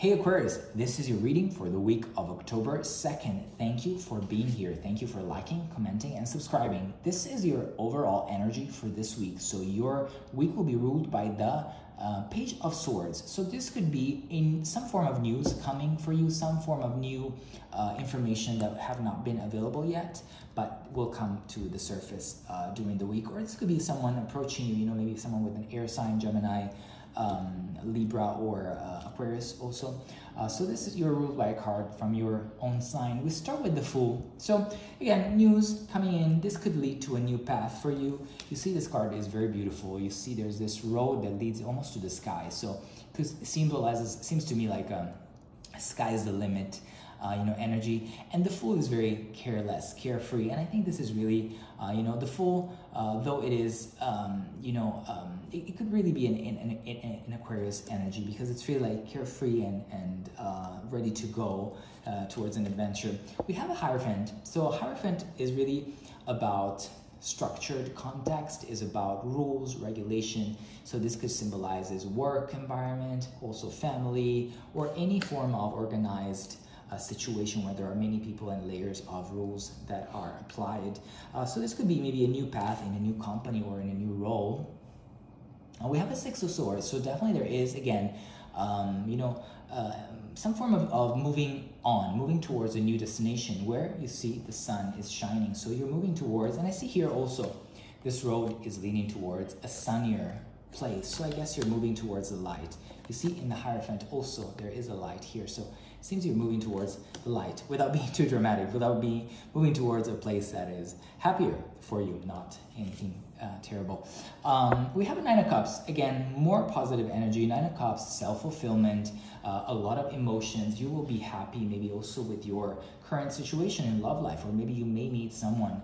Hey Aquarius, this is your reading for the week of October 2nd. Thank you for being here. Thank you for liking, commenting, and subscribing. This is your overall energy for this week. So your week will be ruled by the Page of Swords. So this could be in some form of news coming for you, some form of new information that have not been available yet, but will come to the surface during the week. Or this could be someone approaching you, maybe someone with an air sign, Gemini, Libra, or Aquarius also. So this is your ruled by a card from your own sign. We start with the Fool. So again, news coming in. This could lead to a new path for you. You see this card is very beautiful. You see there's this road that leads almost to the sky. So it symbolizes, seems to me like sky is the limit, energy. And the Fool is very careless, carefree. And I think this is really, the Fool, though it is, it could really be an Aquarius energy, because it's really like carefree and ready to go towards an adventure. We have a Hierophant. So Hierophant is really about structured context, is about rules, regulation. So this could symbolize work environment, also family, or any form of organized situation where there are many people and layers of rules that are applied. So this could be maybe a new path in a new company or in a new role. We have a Six of Swords, so definitely there is, again, some form of moving on, moving towards a new destination where you see the sun is shining. So you're moving towards, and I see here also, this road is leaning towards a sunnier place. So I guess you're moving towards the light. You see in the Hierophant also, there is a light here. So it seems you're moving towards the light without being too dramatic, without being moving towards a place that is happier for you, not anything terrible. We have a Nine of Cups. Again, more positive energy. Nine of Cups, self-fulfillment, a lot of emotions. You will be happy maybe also with your current situation in love life, or maybe you may meet someone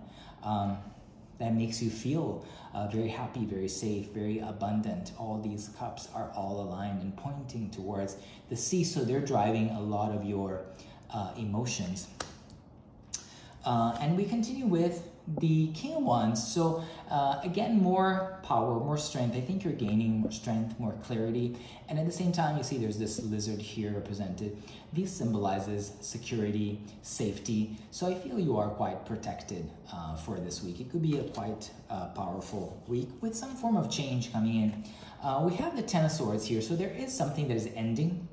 that makes you feel very happy, very safe, very abundant. All these cups are all aligned and pointing towards the sea. So they're driving a lot of your emotions. And we continue with the King of Wands. So again, more power, more strength. I think you're gaining more strength, more clarity. And at the same time, you see there's this lizard here represented. This symbolizes security, safety. So I feel you are quite protected for this week. It could be a quite powerful week with some form of change coming in. We have the Ten of Swords here. So there is something that is ending.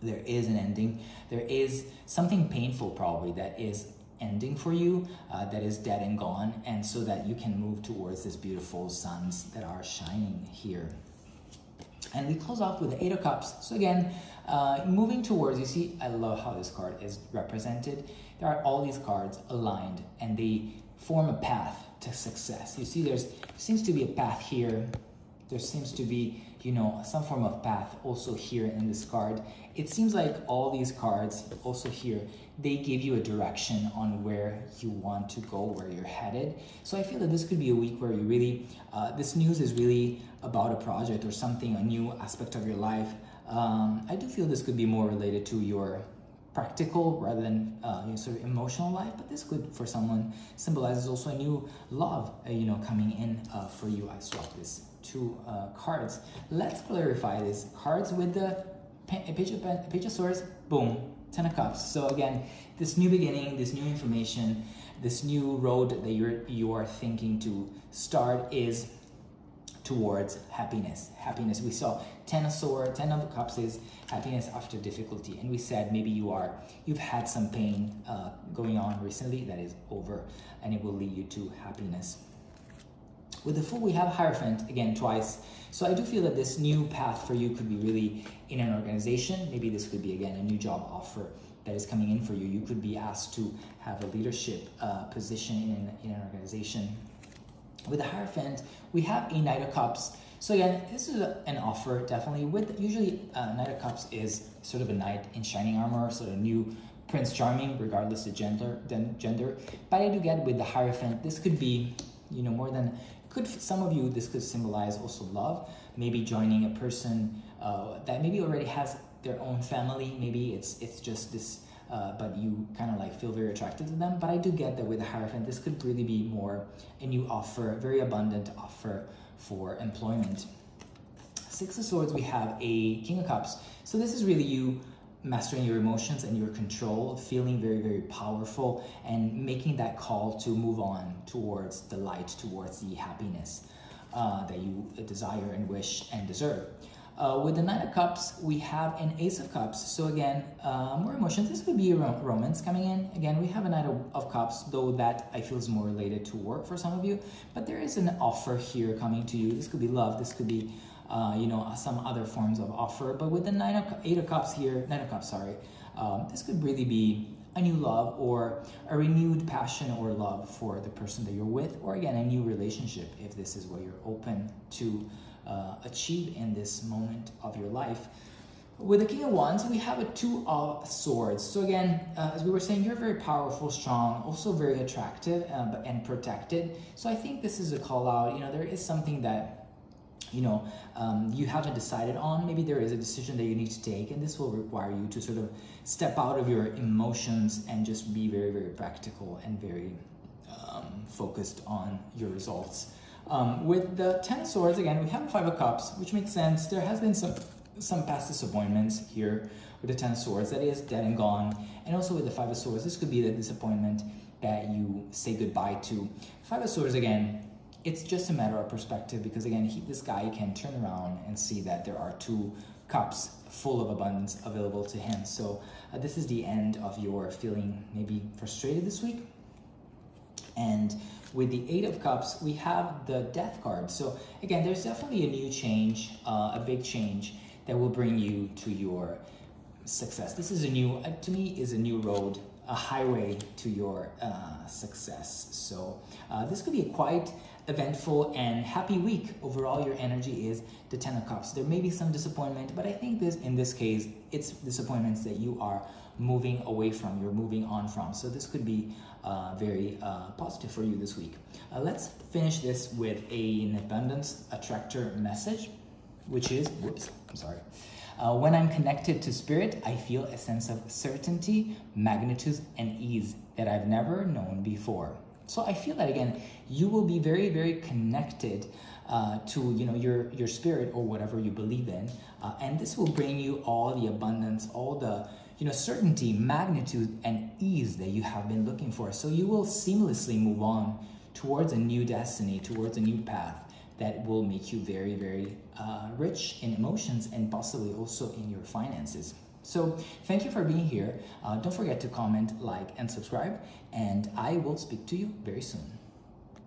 There is an ending. There is something painful probably that is ending for you, that is dead and gone, and so that you can move towards this beautiful suns that are shining here. And we close off with the Eight of Cups. So again, moving towards, you see, I love how this card is represented. There are all these cards aligned and they form a path to success. You see there seems to be a path here. There seems to be, some form of path also here in this card. It seems like all these cards also here, they give you a direction on where you want to go, where you're headed. So I feel that this could be a week where you really, this news is really about a project or something, a new aspect of your life. I do feel this could be more related to your practical rather than sort of emotional life, but this could, for someone, symbolizes also a new love, coming in for you. I swapped this two cards. Let's clarify this. Cards with the Page of Swords, boom, Ten of Cups. So again, this new beginning, this new information, this new road that you are thinking to start is towards happiness. Happiness. We saw Ten of Cups is happiness after difficulty, and we said maybe you've had some pain going on recently that is over, and it will lead you to happiness. With the Fool, we have Hierophant again twice. So I do feel that this new path for you could be really in an organization. Maybe this could be again a new job offer that is coming in for you. You could be asked to have a leadership position in an organization. With the Hierophant, we have a Knight of Cups. So again, this is an offer definitely. With usually Knight of Cups is sort of a knight in shining armor, sort of new Prince Charming, regardless of gender. But I do get with the Hierophant, this could be more than. Could some of you, this could symbolize also love, maybe joining a person that maybe already has their own family. Maybe it's just this, but you kind of like feel very attracted to them. But I do get that with the Hierophant, this could really be more a new offer, a very abundant offer for employment. Six of Swords, we have a King of Cups. So this is really you mastering your emotions and your control, feeling very, very powerful, and making that call to move on towards the light, towards the happiness that you desire and wish and deserve. With the Nine of Cups, we have an Ace of Cups. So again, more emotions. This could be romance coming in. Again, we have a Knight of Cups, though that I feel is more related to work for some of you. But there is an offer here coming to you. This could be love. This could be, you know, some other forms of offer. But with the Nine of Cups, this could really be a new love or a renewed passion or love for the person that you're with. Or again, a new relationship if this is what you're open to achieve in this moment of your life. With the King of Wands, we have a Two of Swords. So again, as we were saying, you're very powerful, strong, also very attractive and protected. So I think this is a call out. You know, there is something that, you know, you haven't decided on. Maybe there is a decision that you need to take, and this will require you to sort of step out of your emotions and just be very, very practical and very focused on your results. With the Ten of Swords, again, we have Five of Cups, which makes sense. There has been some past disappointments here with the Ten of Swords that is dead and gone. And also with the Five of Swords, this could be the disappointment that you say goodbye to. Five of Swords, again, it's just a matter of perspective, because again, this guy can turn around and see that there are two cups full of abundance available to him. So this is the end of your feeling maybe frustrated this week. And with the Eight of Cups, we have the Death card. So again, there's definitely a new change, a big change that will bring you to your success. This is a new, to me, is a new road, a highway to your success. So this could be a quite eventful and happy week. Overall, your energy is the Ten of Cups. There may be some disappointment, but I think this, in this case, it's disappointments that you are moving away from, you're moving on from. So this could be very positive for you this week. Let's finish this with an abundance attractor message, which is, whoops, I'm sorry. When I'm connected to spirit, I feel a sense of certainty, magnitude, and ease that I've never known before. So I feel that, again, you will be very, very connected to, you know, your spirit or whatever you believe in. And this will bring you all the abundance, all the, you know, certainty, magnitude, and ease that you have been looking for. So you will seamlessly move on towards a new destiny, towards a new path that will make you very, very rich in emotions and possibly also in your finances. So thank you for being here. Don't forget to comment, like, and subscribe, and I will speak to you very soon.